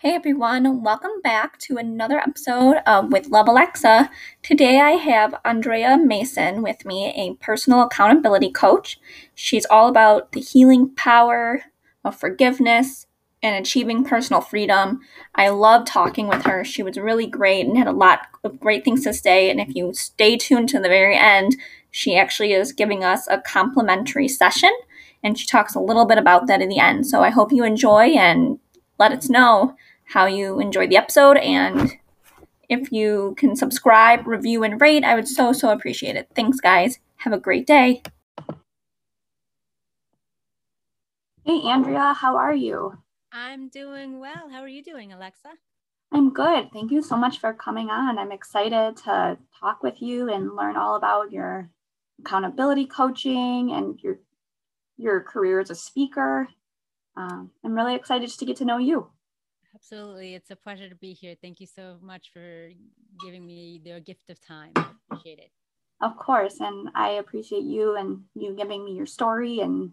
Hey everyone, welcome back to another episode of With Love Alexa. Today I have Andrea Mason with me, a personal accountability coach. She's all about the healing power of forgiveness and achieving personal freedom. I love talking with her. She was really great and had a lot of great things to say. And if you stay tuned to the very end, she actually is giving us a complimentary session. And she talks a little bit about that in the end. So I hope you enjoy and let us know how you enjoyed the episode, and if you can subscribe, review, and rate, I would so appreciate it. Thanks, guys. Have a great day. Hey, Andrea, how are you? I'm doing well. How are you doing, Alexa? I'm good. Thank you so much for coming on. I'm excited to talk with you and learn all about your accountability coaching and your career as a speaker. I'm really excited just to get to know you. Absolutely. It's a pleasure to be here. Thank you so much for giving me the gift of time. I appreciate it. Of course. And I appreciate you and you giving me your story and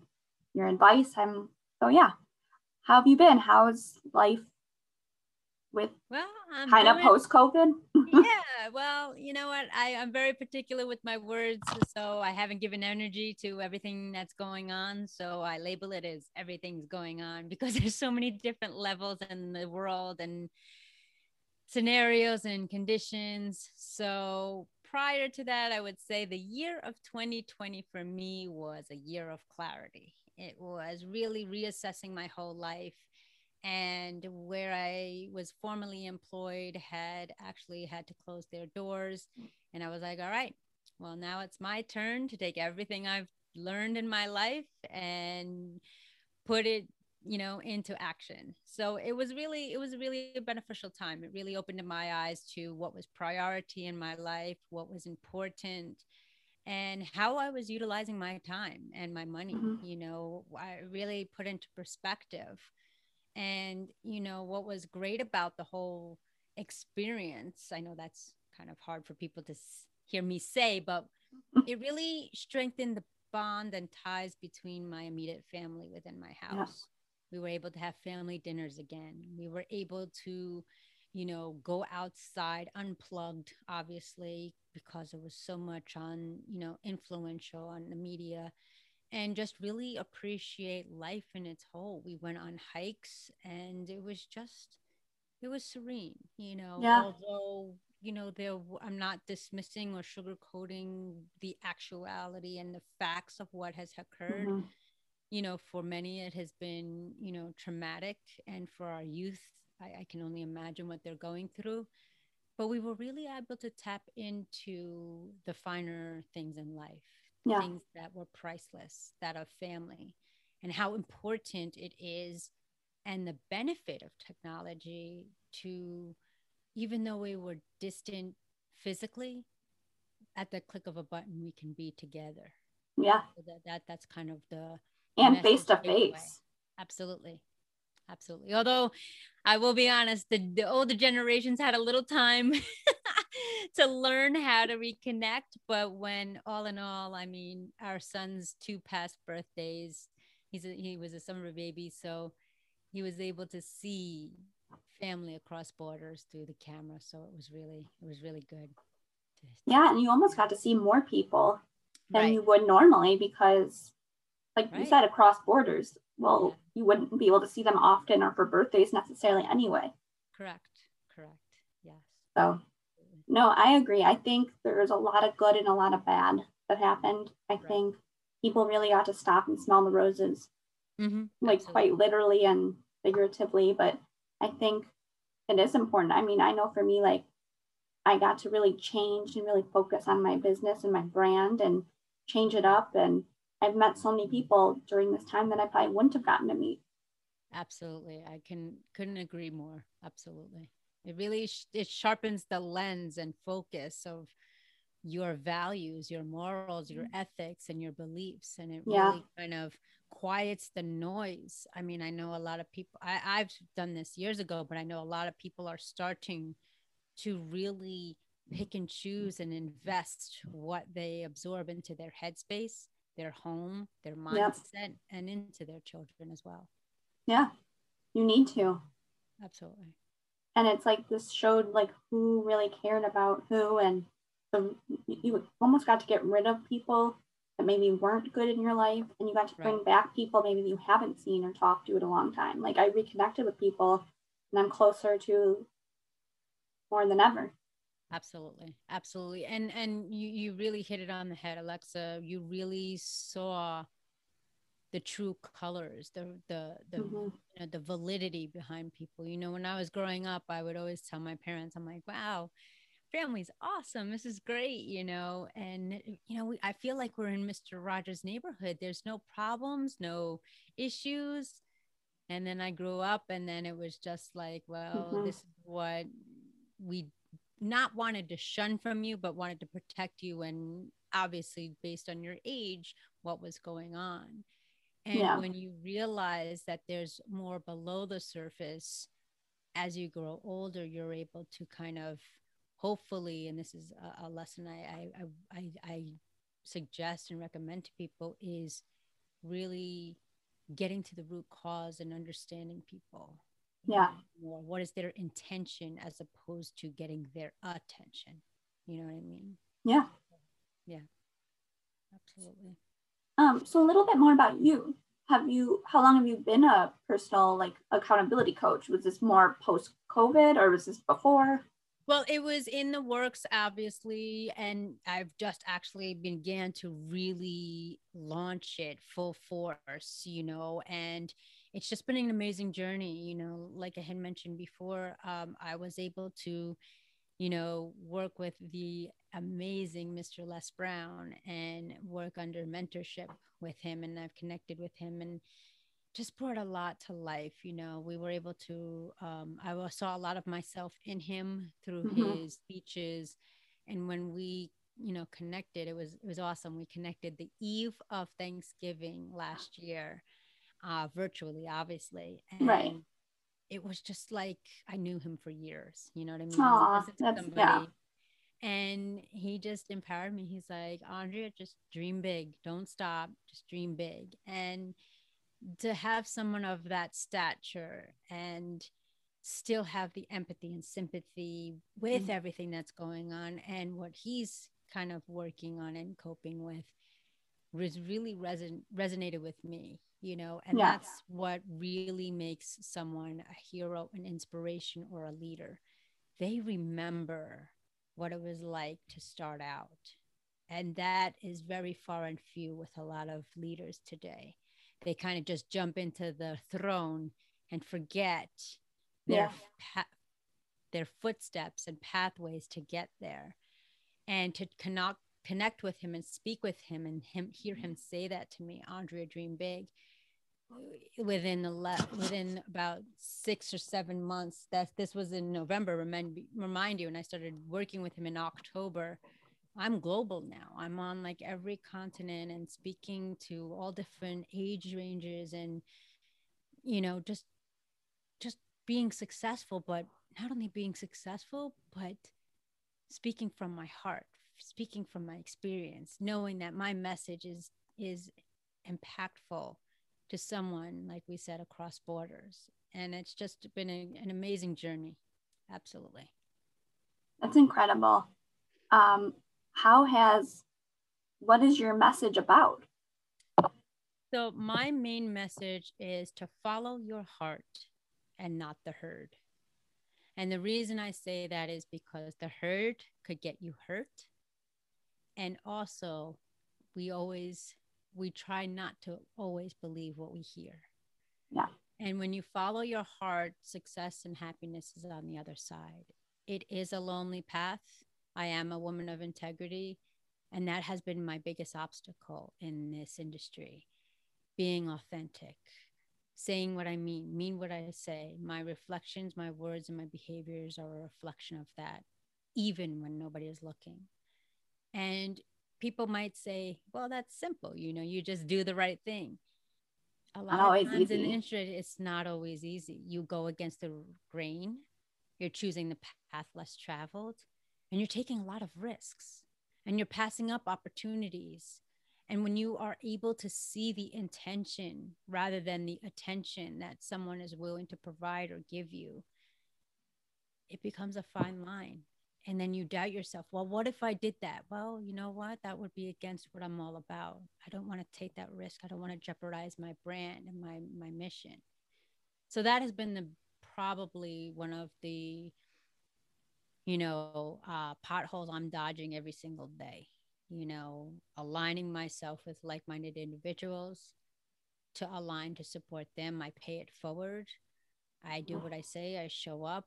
your advice. So yeah. How have you been? How's life post-COVID? Yeah. Well, you know what? I'm very particular with my words. So I haven't given energy to everything that's going on. So I label it as everything's going on because there's so many different levels in the world and scenarios and conditions. So prior to that, I would say the year of 2020 for me was a year of clarity. It was really reassessing my whole life. And where I was formerly employed had actually had to close their doors. And I was like, all right, well, now it's my turn to take everything I've learned in my life and put it, into action. So it was really a beneficial time. It really opened my eyes to what was priority in my life, what was important, and how I was utilizing my time and my money. Mm-hmm. I really put into perspective. And, what was great about the whole experience, I know that's kind of hard for people to hear me say, but it really strengthened the bond and ties between my immediate family within my house. Yeah. We were able to have family dinners again. We were able to, go outside unplugged, obviously, because there was so much on, influential on the media. And just really appreciate life in its whole. We went on hikes and it was serene, Yeah. Although, I'm not dismissing or sugarcoating the actuality and the facts of what has occurred. Mm-hmm. For many, it has been, traumatic. And for our youth, I can only imagine what they're going through. But we were really able to tap into the finer things in life. Yeah. Things that were priceless, that of family, and how important it is, and the benefit of technology to, even though we were distant physically, at the click of a button, we can be together. Yeah. So that's kind of the and face to face. Absolutely. Absolutely. Although I will be honest, the older generations had a little time to learn how to reconnect. But when all in all, I mean, our son's two past birthdays, he was a summer baby. So he was able to see family across borders through the camera. So it was really good. Yeah. And you almost got to see more people than you would normally because like you said, across borders. Well, you wouldn't be able to see them often or for birthdays necessarily anyway. Correct. Yes. So, no, I agree. I think there's a lot of good and a lot of bad that happened. I think people really ought to stop and smell the roses, quite literally and figuratively. But I think it is important. I mean, I know for me, I got to really change and really focus on my business and my brand and change it up, and I've met so many people during this time that I probably wouldn't have gotten to meet. Absolutely. I couldn't agree more. Absolutely. It really, it sharpens the lens and focus of your values, your morals, your ethics, and your beliefs. And it really kind of quiets the noise. I mean, I know a lot of people, I've done this years ago, but I know a lot of people are starting to really pick and choose and invest what they absorb into their headspace, their home, their mindset, and into their children as well. Yeah, you need to. Absolutely. And it's like this showed like who really cared about who, and the, you almost got to get rid of people that maybe weren't good in your life, and you got to bring back people maybe you haven't seen or talked to in a long time. Like I reconnected with people and I'm closer to more than ever. Absolutely. Absolutely. And you really hit it on the head, Alexa. You really saw the true colors, the mm-hmm. you know, the validity behind people. You know, when I was growing up, I would always tell my parents, I'm like, wow, family's awesome. This is great, you know. And, you know, I feel like we're in Mr. Rogers' neighborhood. There's no problems, no issues. And then I grew up, and then it was just like, well, mm-hmm. this is what we not wanted to shun from you, but wanted to protect you. And obviously, based on your age, what was going on. And when you realize that there's more below the surface, as you grow older, you're able to kind of hopefully, and this is a lesson I suggest and recommend to people, is really getting to the root cause and understanding people. Yeah. More. What is their intention as opposed to getting their attention? You know what I mean? Yeah. Yeah. Absolutely. So a little bit more about you. How long have you been a personal like accountability coach? Was this more post-COVID or was this before? Well, it was in the works, obviously, and I've just actually began to really launch it full force, you know, and it's just been an amazing journey. You know, like I had mentioned before, I was able to, you know, work with the amazing Mr. Les Brown and work under mentorship with him. And I've connected with him and just brought a lot to life. You know, we were able to, I saw a lot of myself in him through mm-hmm. his speeches. And when we, you know, connected, it was awesome. We connected the eve of Thanksgiving last year, virtually, obviously. And right. It was just like, I knew him for years. You know what I mean? Aww, that's, yeah. And he just empowered me. He's like, Andrea, just dream big. Don't stop. Just dream big. And to have someone of that stature and still have the empathy and sympathy with mm-hmm. everything that's going on and what he's kind of working on and coping with really resonated with me, you know, and yeah. that's what really makes someone a hero, an inspiration, or a leader. They remember what it was like to start out. And that is very far and few with a lot of leaders today. They kind of just jump into the throne and forget their footsteps and pathways to get there. And to connect with him and speak with him and hear him say that to me, Andrea, dream big. Within about 6 or 7 months, that this was in November, remind you, and I started working with him in October. I'm global now. I'm on like every continent and speaking to all different age ranges and, you know, just being successful, but not only being successful, but speaking from my heart, speaking from my experience, knowing that my message is impactful to someone, like we said, across borders. And it's just been an amazing journey. Absolutely. That's incredible. What is your message about? So my main message is to follow your heart and not the herd. And the reason I say that is because the herd could get you hurt. And also we try not to always believe what we hear. Yeah. And when you follow your heart, success and happiness is on the other side. It is a lonely path. I am a woman of integrity, and that has been my biggest obstacle in this industry. Being authentic, saying what I mean what I say. My reflections, my words, and my behaviors are a reflection of that, even when nobody is looking. And people might say, well, that's simple. You know, you just do the right thing. A lot of times in the industry, it's not always easy. You go against the grain. You're choosing the path less traveled. And you're taking a lot of risks, and you're passing up opportunities, And when you are able to see the intention rather than the attention that someone is willing to provide or give you, it becomes a fine line. And then you doubt yourself. Well, what if I did that? Well, you know what? That would be against what I'm all about. I don't want to take that risk. I don't want to jeopardize my brand and my mission. So that has been probably one of the, potholes I'm dodging every single day. Aligning myself with like-minded individuals to align to support them. I pay it forward. I do what I say. I show up.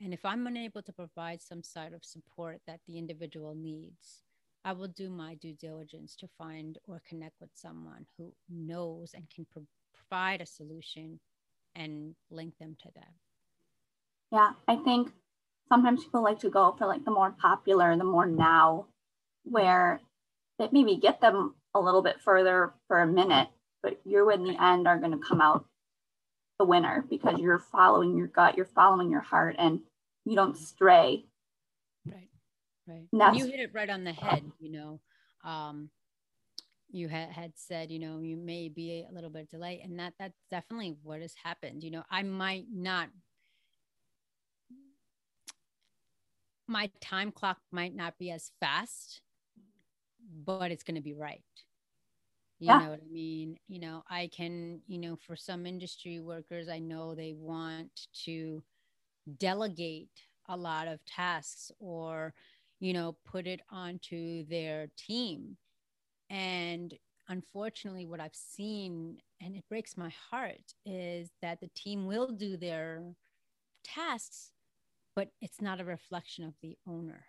And if I'm unable to provide some sort of support that the individual needs, I will do my due diligence to find or connect with someone who knows and can provide a solution and link them to that. Yeah, I think sometimes people like to go for the more popular, the more now, where it maybe get them a little bit further for a minute, but you in the end are going to come out the winner because you're following your gut, you're following your heart, and you don't stray. Right. And you hit it right on the head. You had said, you may be a little bit delayed, and that's definitely what has happened. I might not, my time clock might not be as fast, but it's going to be right. You know what I mean? I can, for some industry workers, I know they want to delegate a lot of tasks or, put it onto their team. And unfortunately, what I've seen, and it breaks my heart, is that the team will do their tasks, but it's not a reflection of the owner.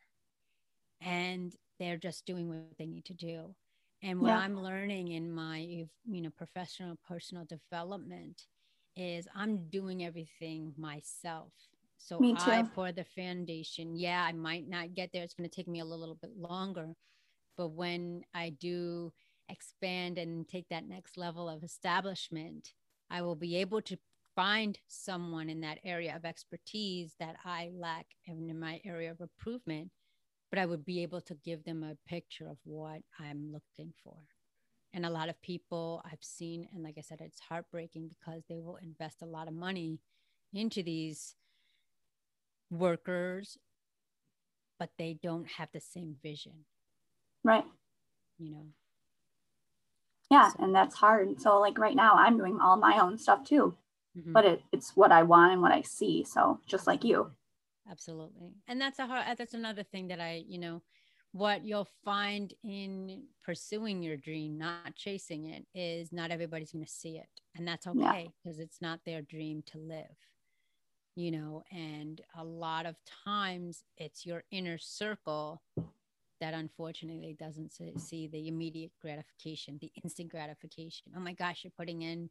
And they're just doing what they need to do. And what I'm learning in my, professional, personal development is I'm doing everything myself. So I pour the foundation. Yeah, I might not get there. It's going to take me a little bit longer. But when I do expand and take that next level of establishment, I will be able to find someone in that area of expertise that I lack in my area of improvement, but I would be able to give them a picture of what I'm looking for. And a lot of people I've seen, and like I said, it's heartbreaking because they will invest a lot of money into these workers, but they don't have the same vision. Right. Yeah, so. And that's hard. So right now I'm doing all my own stuff too, but it's what I want and what I see. So just like you. Absolutely. And that's another thing that I, what you'll find in pursuing your dream, not chasing it, is not everybody's going to see it. And that's okay because it's not their dream to live, and a lot of times it's your inner circle that unfortunately doesn't see the immediate gratification, the instant gratification. Oh my gosh, you're putting in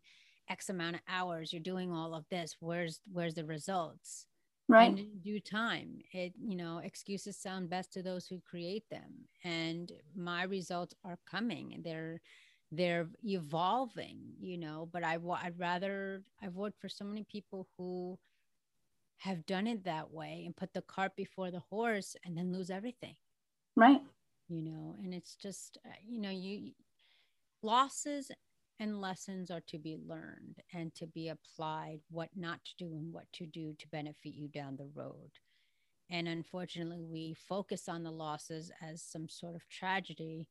X amount of hours. You're doing all of this. Where's the results? Right. And in due time, excuses sound best to those who create them. And my results are coming. They're evolving, but I've worked for so many people who have done it that way and put the cart before the horse and then lose everything. Right. And it's just, losses and lessons are to be learned and to be applied, what not to do and what to do to benefit you down the road. And unfortunately, we focus on the losses as some sort of tragedy,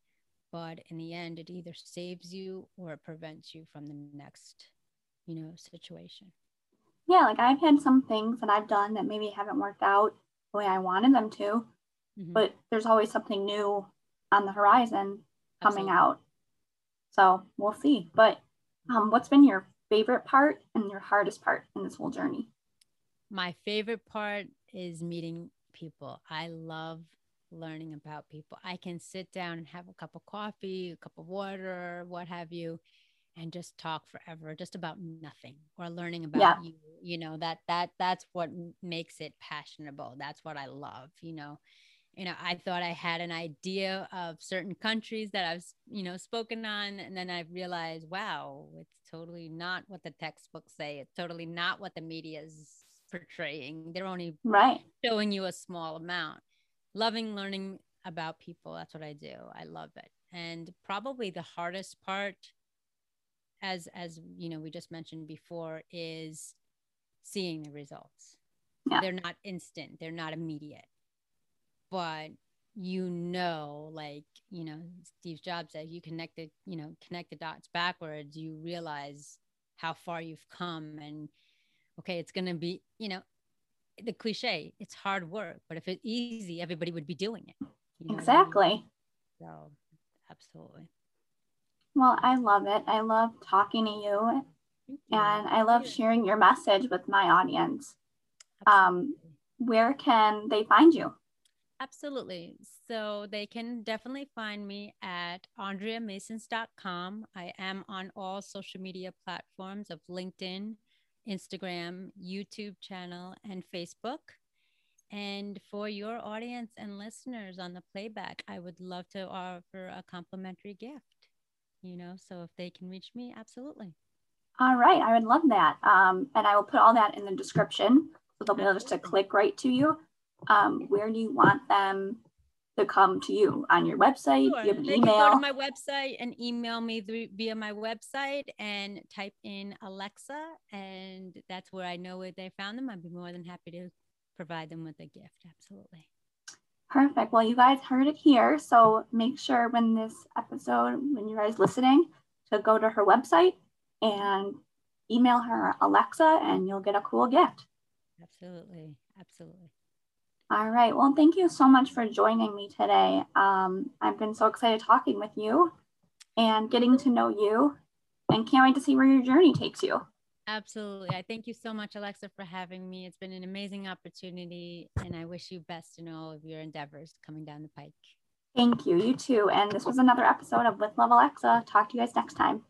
but in the end, it either saves you or it prevents you from the next, situation. Yeah, I've had some things that I've done that maybe haven't worked out the way I wanted them to, but there's always something new on the horizon coming out. So we'll see. But what's been your favorite part and your hardest part in this whole journey? My favorite part is meeting people. I love learning about people. I can sit down and have a cup of coffee, a cup of water, what have you, and just talk forever, just about nothing or learning about you. That's what makes it passionable. That's what I love, I thought I had an idea of certain countries that I've, spoken on. And then I realized, wow, it's totally not what the textbooks say. It's totally not what the media is portraying. They're only showing you a small amount. Loving learning about people. That's what I do. I love it. And probably the hardest part, as you know, we just mentioned before, is seeing the results. Yeah. They're not instant. They're not immediate. But, you know, like, you know, Steve Jobs said, you connect the dots backwards. You realize how far you've come. And okay, it's going to be, you know, the cliche, it's hard work, but if it's easy, everybody would be doing it. You know? Exactly. So absolutely. Well, I love it. I love talking to you, and I love sharing your message with my audience. Where can they find you? Absolutely. So they can definitely find me at andreamasons.com. I am on all social media platforms of LinkedIn, Instagram, YouTube channel, and Facebook. And for your audience and listeners on the playback, I would love to offer a complimentary gift, you know, so if they can reach me, absolutely. All right. I would love that. And I will put all that in the description, so they'll be able to click right to you. Where do you want them to come to you? On your website? Sure. You have an email? They can go to my website and email me via my website and type in Alexa, and that's where I know where they found them. I'd be more than happy to provide them with a gift. Absolutely. Perfect. Well, you guys heard it here. So make sure when this episode, when you guys listening, to go to her website and email her Alexa, and you'll get a cool gift. Absolutely. Absolutely. All right. Well, thank you so much for joining me today. I've been so excited talking with you and getting to know you, and can't wait to see where your journey takes you. Absolutely. I thank you so much, Alexa, for having me. It's been an amazing opportunity, and I wish you best in all of your endeavors coming down the pike. Thank you. You too. And this was another episode of With Love Alexa. Talk to you guys next time.